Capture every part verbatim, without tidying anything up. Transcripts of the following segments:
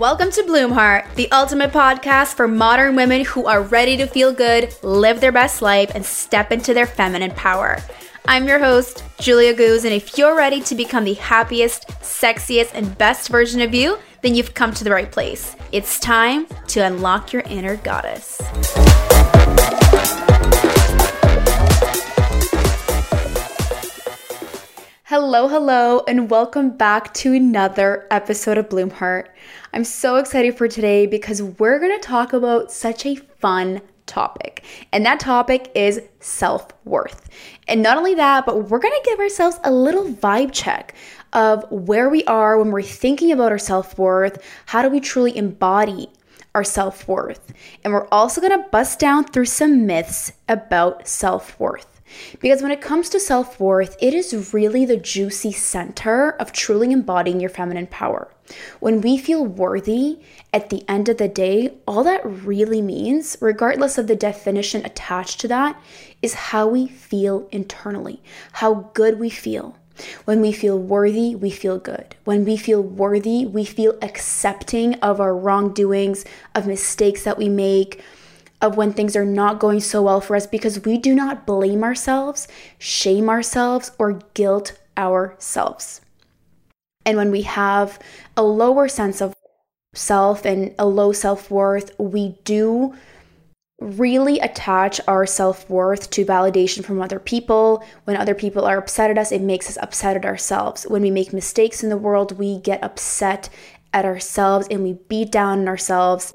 Welcome to Bloomheart, the ultimate podcast for modern women who are ready to feel good, live their best life, and step into their feminine power. I'm your host, Julia Goose, and if you're ready to become the happiest, sexiest, and best version of you, then you've come to the right place. It's time to unlock your inner goddess. Hello, hello, and welcome back to another episode of Bloomheart. I'm so excited for today because we're going to talk about such a fun topic, and that topic is self-worth. And not only that, but we're going to give ourselves a little vibe check of where we are when we're thinking about our self-worth. How do we truly embody our self-worth? And we're also going to bust down through some myths about self-worth. Because when it comes to self-worth, it is really the juicy center of truly embodying your feminine power. When we feel worthy at the end of the day, all that really means, regardless of the definition attached to that, is how we feel internally, how good we feel. When we feel worthy, we feel good. When we feel worthy, we feel accepting of our wrongdoings, of mistakes that we make, of when things are not going so well for us, because we do not blame ourselves, shame ourselves, or guilt ourselves. And when we have a lower sense of self and a low self-worth, we do really attach our self-worth to validation from other people. When other people are upset at us, it makes us upset at ourselves. When we make mistakes in the world, we get upset at ourselves and we beat down on ourselves,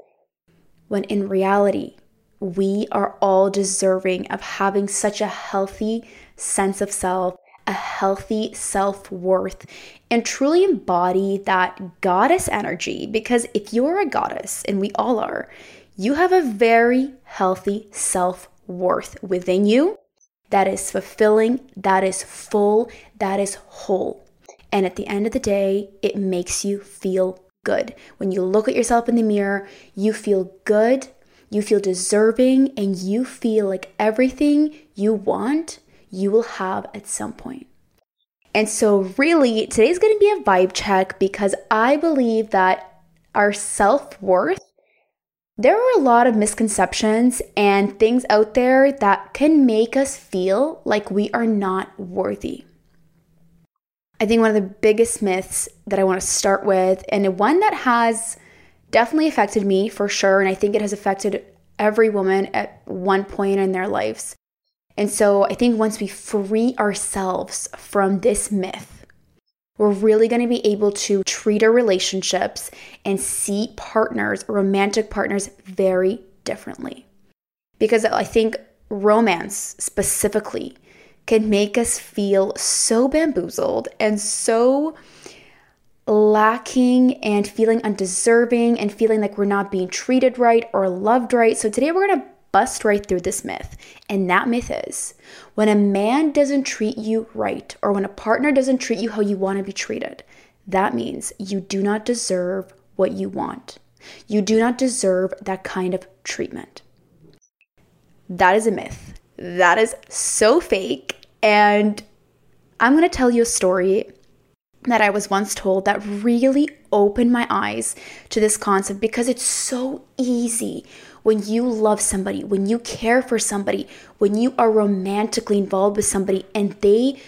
when in reality, we are all deserving of having such a healthy sense of self, a healthy self-worth, and truly embody that goddess energy. Because if you're a goddess, and we all are, you have a very healthy self-worth within you that is fulfilling, that is full, that is whole. And at the end of the day, it makes you feel good. When you look at yourself in the mirror, you feel good. You feel deserving, and you feel like everything you want, you will have at some point. And so really, today's going to be a vibe check, because I believe that our self-worth, there are a lot of misconceptions and things out there that can make us feel like we are not worthy. I think one of the biggest myths that I want to start with, and one that has definitely affected me for sure, and I think it has affected every woman at one point in their lives. And so I think once we free ourselves from this myth, we're really going to be able to treat our relationships and see partners, romantic partners, very differently. Because I think romance specifically can make us feel so bamboozled and so lacking and feeling undeserving and feeling like we're not being treated right or loved right. So today we're going to bust right through this myth. And that myth is, when a man doesn't treat you right, or when a partner doesn't treat you how you want to be treated, that means you do not deserve what you want. You do not deserve that kind of treatment. That is a myth. That is so fake. And I'm going to tell you a story that I was once told that really opened my eyes to this concept, because it's so easy when you love somebody, when you care for somebody, when you are romantically involved with somebody and they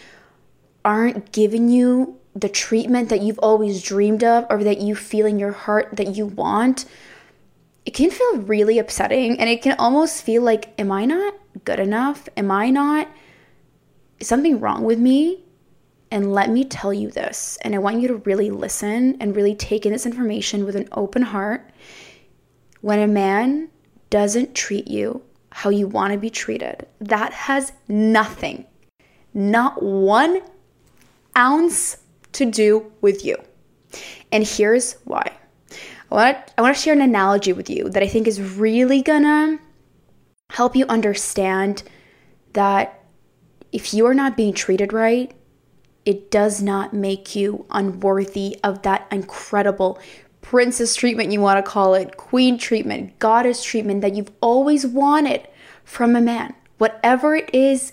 aren't giving you the treatment that you've always dreamed of or that you feel in your heart that you want. It can feel really upsetting, and it can almost feel like, am I not good enough? Am I not? Is something wrong with me? And let me tell you this, and I want you to really listen and really take in this information with an open heart. When a man doesn't treat you how you want to be treated, that has nothing, not one ounce to do with you. And here's why. I want to, I want to share an analogy with you that I think is really gonna help you understand that if you are not being treated right, it does not make you unworthy of that incredible princess treatment, you want to call it, queen treatment, goddess treatment that you've always wanted from a man. Whatever it is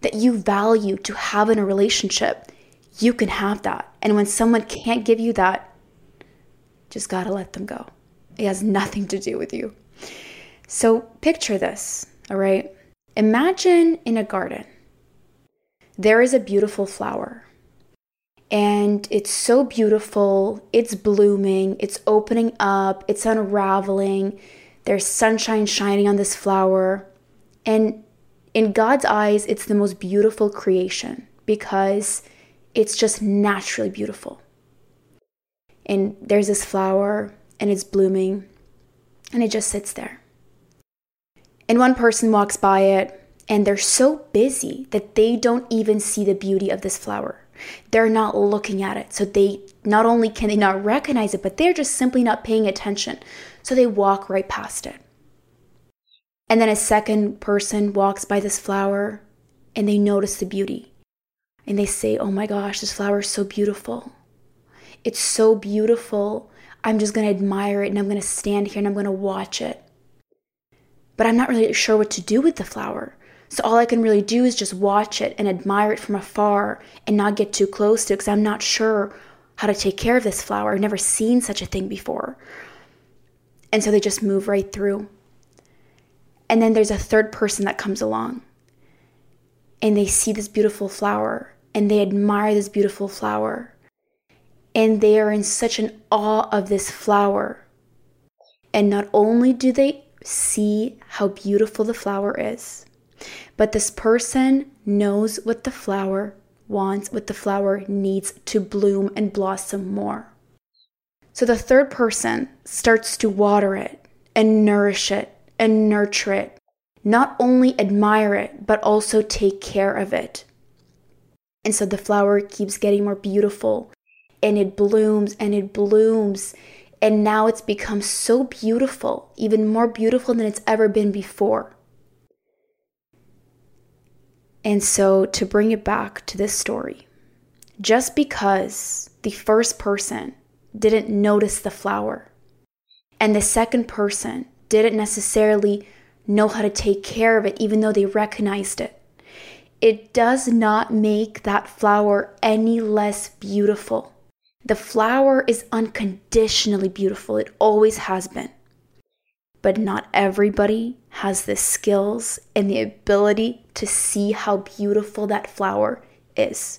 that you value to have in a relationship, you can have that. And when someone can't give you that, Just gotta let them go. It has nothing to do with you. So picture this, all right? Imagine in a garden, there is a beautiful flower. And it's so beautiful, it's blooming, it's opening up, it's unraveling. There's sunshine shining on this flower. And in God's eyes, it's the most beautiful creation because it's just naturally beautiful. And there's this flower and it's blooming and it just sits there. And one person walks by it and they're so busy that they don't even see the beauty of this flower. They're not looking at it. So they not only can they not recognize it, but they're just simply not paying attention. So they walk right past it. And then a second person walks by this flower and they notice the beauty. And they say, oh my gosh, this flower is so beautiful. It's so beautiful. I'm just going to admire it and I'm going to stand here and I'm going to watch it. But I'm not really sure what to do with the flower. So all I can really do is just watch it and admire it from afar and not get too close to it because I'm not sure how to take care of this flower. I've never seen such a thing before. And so they just move right through. And then there's a third person that comes along and they see this beautiful flower and they admire this beautiful flower and they are in such an awe of this flower. And not only do they see how beautiful the flower is, but this person knows what the flower wants, what the flower needs to bloom and blossom more. So the third person starts to water it and nourish it and nurture it, not only admire it, but also take care of it. And so the flower keeps getting more beautiful and it blooms and it blooms. And now it's become so beautiful, even more beautiful than it's ever been before. And so to bring it back to this story, just because the first person didn't notice the flower and the second person didn't necessarily know how to take care of it, even though they recognized it, it does not make that flower any less beautiful. The flower is unconditionally beautiful. It always has been. But not everybody has the skills and the ability to see how beautiful that flower is.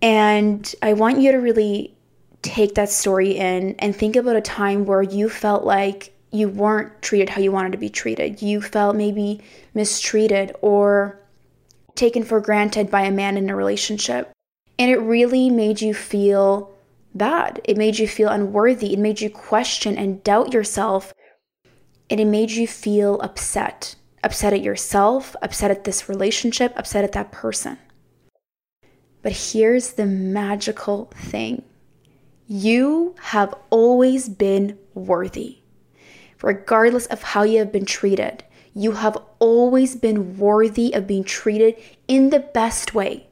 And I want you to really take that story in and think about a time where you felt like you weren't treated how you wanted to be treated. You felt maybe mistreated or taken for granted by a man in a relationship. And it really made you feel bad. It made you feel unworthy. It made you question and doubt yourself. And it made you feel upset. Upset at yourself, upset at this relationship, upset at that person. But here's the magical thing. You have always been worthy. Regardless of how you have been treated, you have always been worthy of being treated in the best way.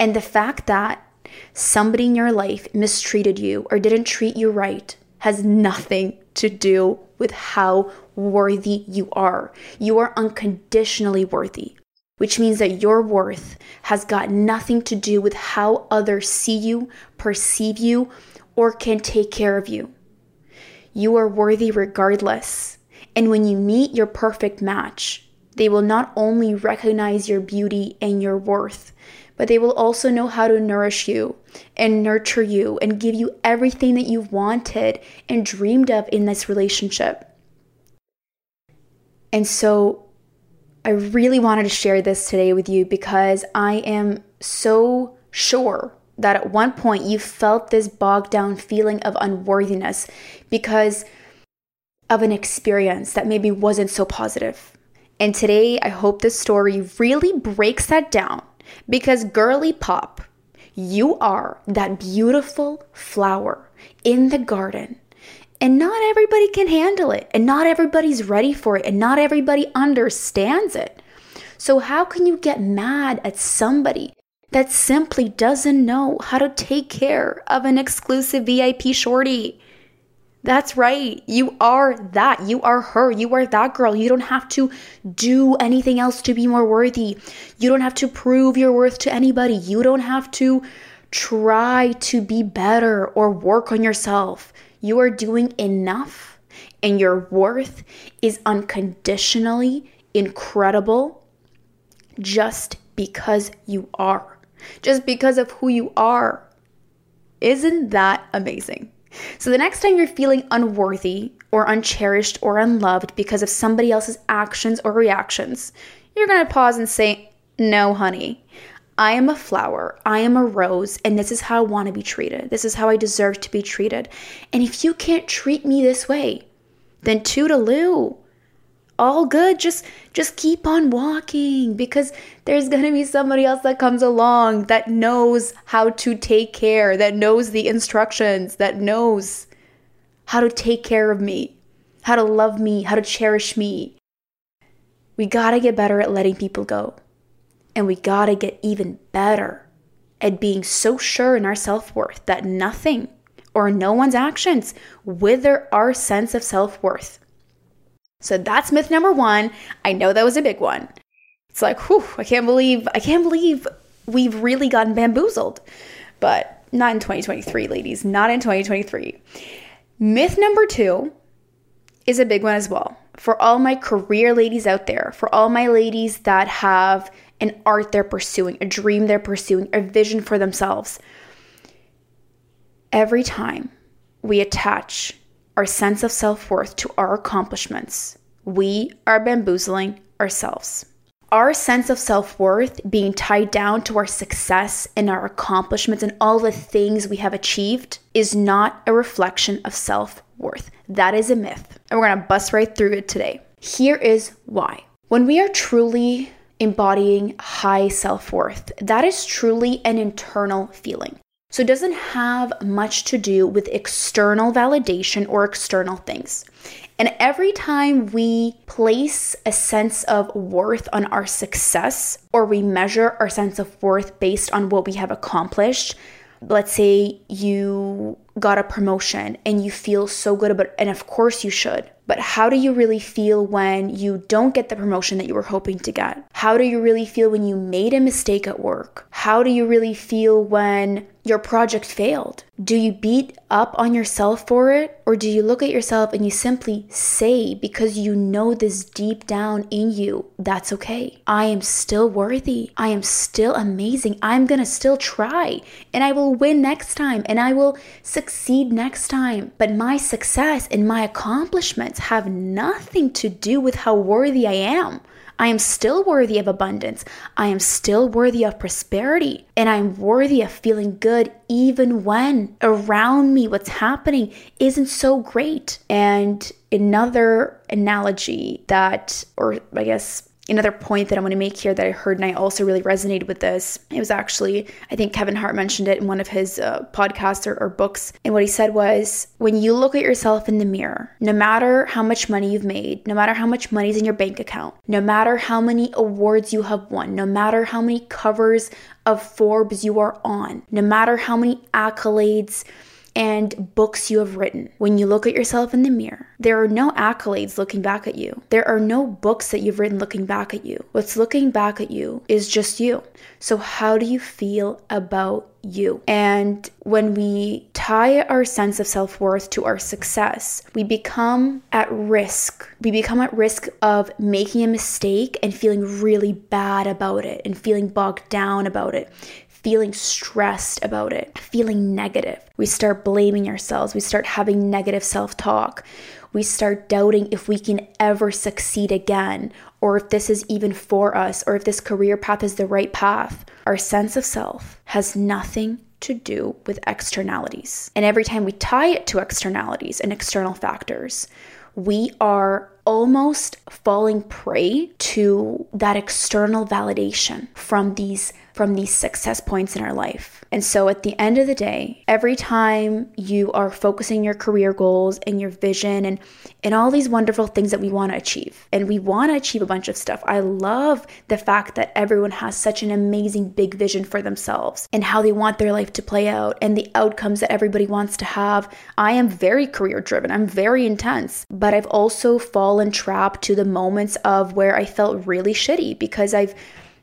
And the fact that somebody in your life mistreated you or didn't treat you right has nothing to do with how worthy you are. You are unconditionally worthy, which means that your worth has got nothing to do with how others see you, perceive you, or can take care of you. You are worthy regardless. And when you meet your perfect match, they will not only recognize your beauty and your worth, but they will also know how to nourish you and nurture you and give you everything that you've wanted and dreamed of in this relationship. And so I really wanted to share this today with you because I am so sure that at one point you felt this bogged down feeling of unworthiness because of an experience that maybe wasn't so positive. And today I hope this story really breaks that down. Because girly pop, you are that beautiful flower in the garden, and not everybody can handle it, and not everybody's ready for it, and not everybody understands it. So how can you get mad at somebody that simply doesn't know how to take care of an exclusive V I P shorty? That's right. You are that. You are her. You are that girl. You don't have to do anything else to be more worthy. You don't have to prove your worth to anybody. You don't have to Try to be better or work on yourself. You are doing enough, and your worth is unconditionally incredible just because you are, just because of who you are. Isn't that amazing? So the next time you're feeling unworthy or uncherished or unloved because of somebody else's actions or reactions, you're going to pause and say, no, honey, I am a flower. I am a rose. And this is how I want to be treated. This is how I deserve to be treated. And if you can't treat me this way, then toodaloo. All good. Just, just keep on walking, because there's going to be somebody else that comes along that knows how to take care, that knows the instructions, that knows how to take care of me, how to love me, how to cherish me. We got to get better at letting people go. And we got to get even better at being so sure in our self-worth that nothing or no one's actions wither our sense of self-worth. So that's myth number one. I know that was a big one. It's like, whew, I can't believe, I can't believe we've really gotten bamboozled. But not in twenty twenty-three, ladies, not in twenty twenty-three. Myth number two is a big one as well. For all my career ladies out there, for all my ladies that have an art they're pursuing, a dream they're pursuing, a vision for themselves. Every time we attach our sense of self-worth to our accomplishments, we are bamboozling ourselves. Our sense of self-worth being tied down to our success and our accomplishments and all the things we have achieved is not a reflection of self-worth. That is a myth. And we're going to bust right through it today. Here is why. When we are truly embodying high self-worth, that is truly an internal feeling. So it doesn't have much to do with external validation or external things. And every time we place a sense of worth on our success, or we measure our sense of worth based on what we have accomplished, let's say you got a promotion and you feel so good about it, and of course you should. But how do you really feel when you don't get the promotion that you were hoping to get? How do you really feel when you made a mistake at work? How do you really feel when your project failed? Do you beat up on yourself for it? Or do you look at yourself and you simply say, because you know this deep down in you, that's okay. I am still worthy. I am still amazing. I'm going to still try, and I will win next time, and I will succeed next time. But my success and my accomplishments have nothing to do with how worthy I am. I am still worthy of abundance. I am still worthy of prosperity. And I'm worthy of feeling good even when around me what's happening isn't so great. And another analogy that, or I guess another point that I'm going to make here that I heard and I also really resonated with this. It was actually, I think Kevin Hart mentioned it in one of his uh, podcasts or, or books. And what he said was, when you look at yourself in the mirror, no matter how much money you've made, no matter how much money's in your bank account, no matter how many awards you have won, no matter how many covers of Forbes you are on, no matter how many accolades and books you have written. When you look at yourself in the mirror, there are no accolades looking back at you. There are no books that you've written looking back at you. What's looking back at you is just you. So how do you feel about you? And when we tie our sense of self-worth to our success, we become at risk. We become at risk of making a mistake and feeling really bad about it and feeling bogged down about it, feeling stressed about it, feeling negative. We start blaming ourselves. We start having negative self-talk. We start doubting if we can ever succeed again, or if this is even for us, or if this career path is the right path. Our sense of self has nothing to do with externalities. And every time we tie it to externalities and external factors, we are almost falling prey to that external validation from these from these success points in our life. And so at the end of the day, every time you are focusing your career goals and your vision and, and all these wonderful things that we want to achieve, and we want to achieve a bunch of stuff. I love the fact that everyone has such an amazing big vision for themselves and how they want their life to play out and the outcomes that everybody wants to have. I am very career driven. I'm very intense, but I've also fallen trapped to the moments of where I felt really shitty because I've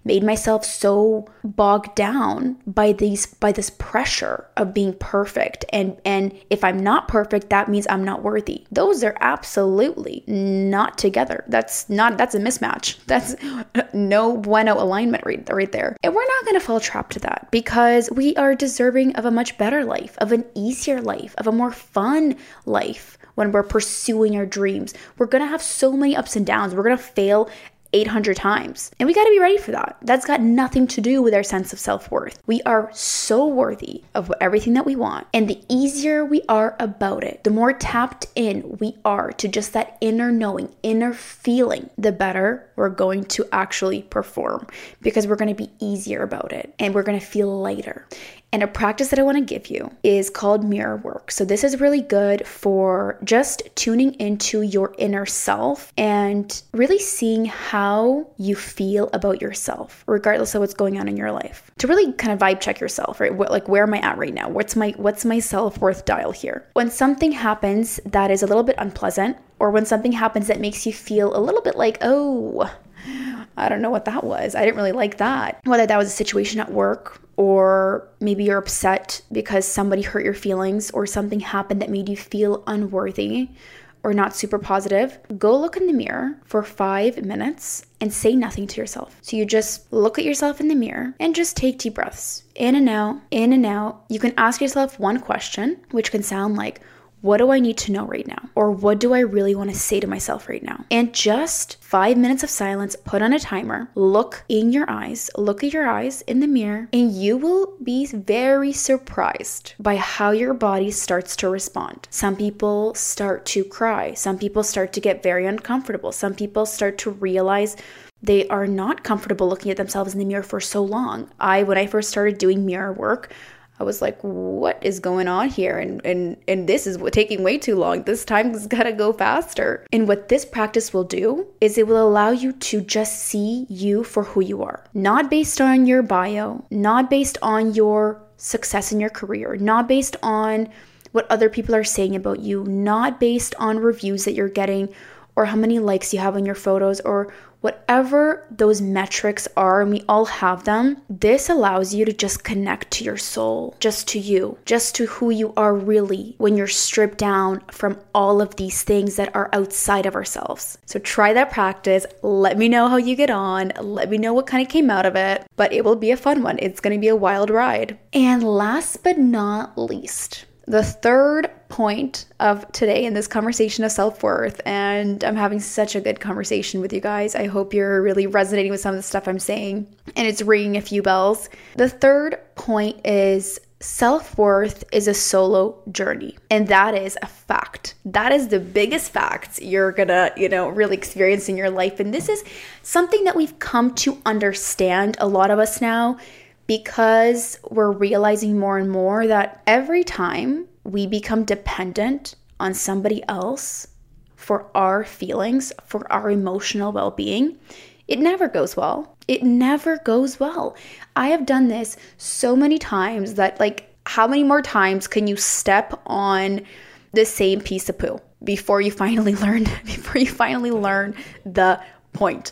made myself so bogged down by these by this pressure of being perfect. And and if I'm not perfect, that means I'm not worthy. Those are absolutely not together. That's not that's a mismatch. That's no bueno alignment right, right there. And we're not gonna fall trapped to that, because we are deserving of a much better life, of an easier life, of a more fun life when we're pursuing our dreams. We're gonna have so many ups and downs. We're gonna fail eight hundred times. And we got to be ready for that. That's got nothing to do with our sense of self-worth. We are so worthy of everything that we want. And the easier we are about it, the more tapped in we are to just that inner knowing, inner feeling, the better we're going to actually perform, because we're going to be easier about it and we're going to feel lighter. And a practice that I want to give you is called mirror work. So this is really good for just tuning into your inner self and really seeing how you feel about yourself, regardless of what's going on in your life. To really kind of vibe check yourself, right? What, like, where am I at right now? What's my what's my self-worth dial here? When something happens that is a little bit unpleasant, or when something happens that makes you feel a little bit like, oh, I don't know what that was. I didn't really like that. Whether that was a situation at work, or maybe you're upset because somebody hurt your feelings, or something happened that made you feel unworthy or not super positive, go look in the mirror for five minutes and say nothing to yourself. So you just look at yourself in the mirror and just take deep breaths in and out, in and out. You can ask yourself one question, which can sound like, what do I need to know right now? Or what do I really want to say to myself right now? And just five minutes of silence, put on a timer, look in your eyes, look at your eyes in the mirror, and you will be very surprised by how your body starts to respond. Some people start to cry. Some people start to get very uncomfortable. Some people start to realize they are not comfortable looking at themselves in the mirror for so long. I, when I first started doing mirror work, I was like, what is going on here? And and and this is taking way too long. This time has got to go faster. And what this practice will do is it will allow you to just see you for who you are. Not based on your bio, not based on your success in your career, not based on what other people are saying about you, not based on reviews that you're getting or how many likes you have on your photos or whatever those metrics are, and we all have them. This allows you to just connect to your soul, just to you, just to who you are really when you're stripped down from all of these things that are outside of ourselves. So try that practice. Let me know how you get on. Let me know what kind of came out of it, but it will be a fun one. It's going to be a wild ride. And last but not least, the third point of today in this conversation of self-worth, and I'm having such a good conversation with you guys. I hope you're really resonating with some of the stuff I'm saying, and it's ringing a few bells. The third point is self-worth is a solo journey, and that is a fact. That is the biggest fact you're gonna, you know, really experience in your life, and this is something that we've come to understand, a lot of us now, because we're realizing more and more that every time we become dependent on somebody else for our feelings, for our emotional well-being, it never goes well. It never goes well. I have done this so many times that, like, how many more times can you step on the same piece of poo before you finally learn, before you finally learn the point?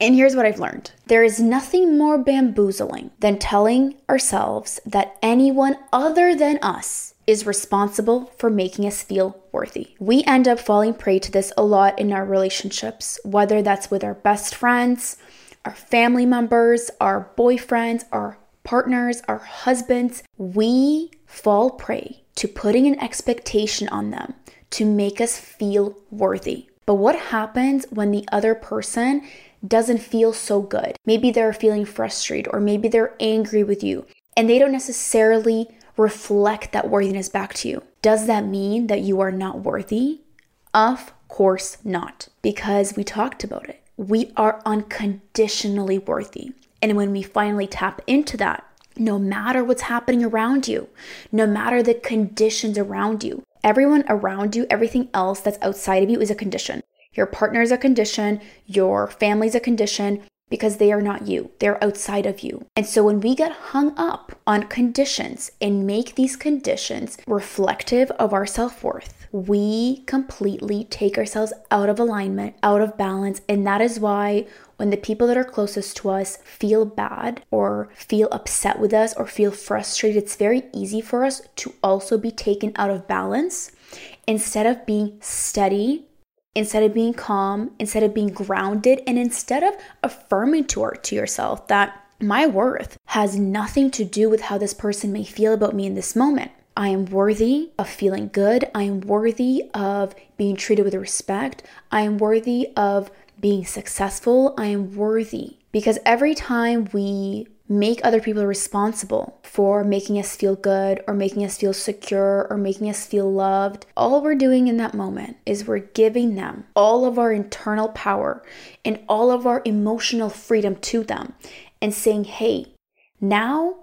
And here's what I've learned. There is nothing more bamboozling than telling ourselves that anyone other than us is responsible for making us feel worthy. We end up falling prey to this a lot in our relationships, whether that's with our best friends, our family members, our boyfriends, our partners, our husbands. We fall prey to putting an expectation on them to make us feel worthy. But what happens when the other person doesn't feel so good? Maybe they're feeling frustrated, or maybe they're angry with you, and they don't necessarily reflect that worthiness back to you. Does that mean that you are not worthy? Of course not, because we talked about it. We are unconditionally worthy. And when we finally tap into that, no matter what's happening around you, no matter the conditions around you, everyone around you, everything else that's outside of you is a condition. Your partner is a condition, your family is a condition, because they are not you. They're outside of you. And so when we get hung up on conditions and make these conditions reflective of our self-worth, we completely take ourselves out of alignment, out of balance. And that is why when the people that are closest to us feel bad or feel upset with us or feel frustrated, it's very easy for us to also be taken out of balance. Instead of being steady, instead of being calm, instead of being grounded, and instead of affirming to, our, to yourself that my worth has nothing to do with how this person may feel about me in this moment. I am worthy of feeling good. I am worthy of being treated with respect. I am worthy of being successful. I am worthy. Because every time we make other people responsible for making us feel good or making us feel secure or making us feel loved, all we're doing in that moment is we're giving them all of our internal power and all of our emotional freedom to them and saying, hey, now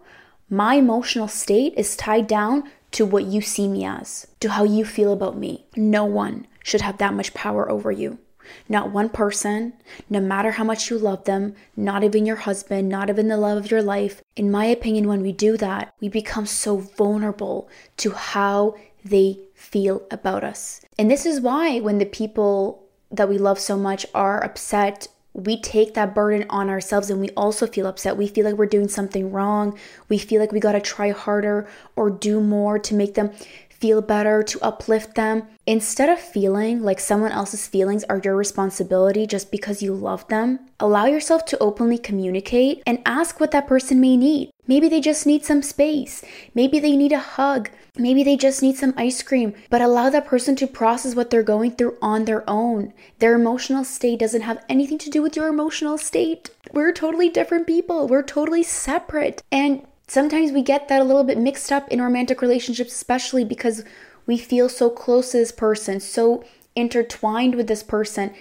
my emotional state is tied down to what you see me as, to how you feel about me. No one should have that much power over you. Not one person, no matter how much you love them, not even your husband, not even the love of your life. In my opinion, when we do that, we become so vulnerable to how they feel about us. And this is why when the people that we love so much are upset, we take that burden on ourselves and we also feel upset. We feel like we're doing something wrong. We feel like we got to try harder or do more to make them feel better, to uplift them. Instead of feeling like someone else's feelings are your responsibility just because you love them, allow yourself to openly communicate and ask what that person may need. Maybe they just need some space. Maybe they need a hug. Maybe they just need some ice cream. But allow that person to process what they're going through on their own. Their emotional state doesn't have anything to do with your emotional state. We're totally different people. We're totally separate. And sometimes we get that a little bit mixed up in romantic relationships, especially because we feel so close to this person, so intertwined with this person,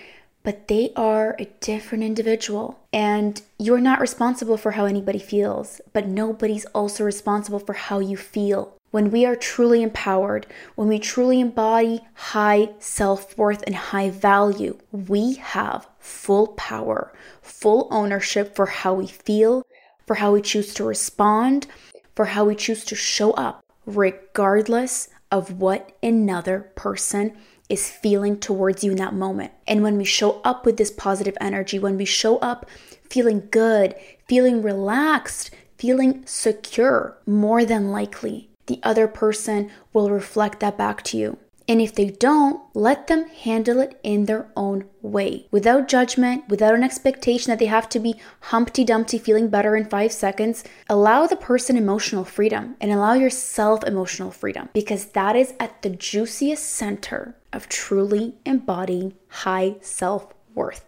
but they are a different individual. And you're not responsible for how anybody feels, but nobody's also responsible for how you feel. When we are truly empowered, when we truly embody high self-worth and high value, we have full power, full ownership for how we feel, for how we choose to respond, for how we choose to show up, regardless of what another person is feeling towards you in that moment. And when we show up with this positive energy, when we show up feeling good, feeling relaxed, feeling secure, more than likely, the other person will reflect that back to you. And if they don't, let them handle it in their own way. Without judgment, without an expectation that they have to be Humpty Dumpty feeling better in five seconds. Allow the person emotional freedom and allow yourself emotional freedom, because that is at the juiciest center of truly embodying high self-worth.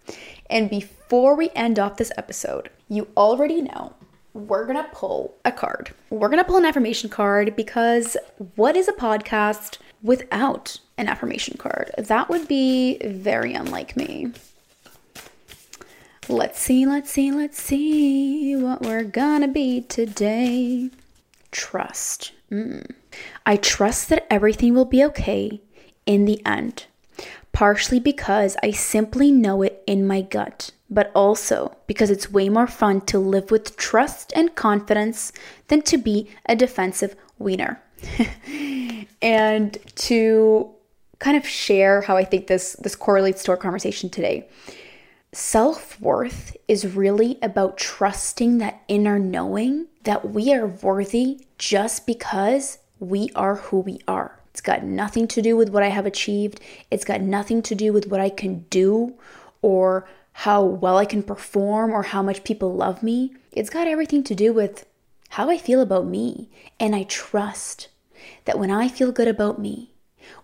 And before we end off this episode, you already know we're going to pull a card. We're going to pull an affirmation card, because what is a podcast without an affirmation card? That would be very unlike me. Let's see, let's see, let's see what we're gonna be today. Trust. Mm. I trust that everything will be okay in the end, partially because I simply know it in my gut, but also because it's way more fun to live with trust and confidence than to be a defensive wiener. And to kind of share how I think this, this correlates to our conversation today. Self-worth is really about trusting that inner knowing that we are worthy just because we are who we are. It's got nothing to do with what I have achieved. It's got nothing to do with what I can do or how well I can perform or how much people love me. It's got everything to do with how I feel about me. And I trust that when I feel good about me,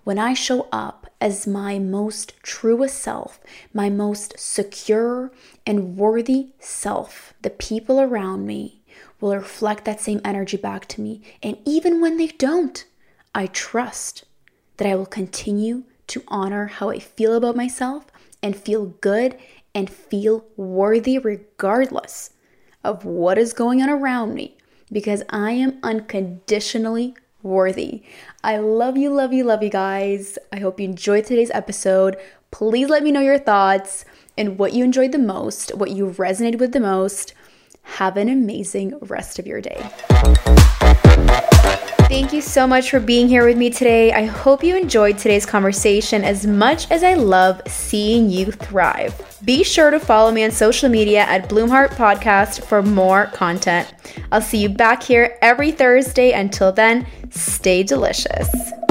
when I show up as my most truest self, my most secure and worthy self, the people around me will reflect that same energy back to me. And even when they don't, I trust that I will continue to honor how I feel about myself and feel good and feel worthy regardless of what is going on around me, because I am unconditionally worthy. I love you, love you, love you guys. I hope you enjoyed today's episode. Please let me know your thoughts and what you enjoyed the most, what you resonated with the most. Have an amazing rest of your day. Thank you so much for being here with me today. I hope you enjoyed today's conversation as much as I love seeing you thrive. Be sure to follow me on social media at Bloomheart Podcast for more content. I'll see you back here every Thursday. Until then, stay delicious.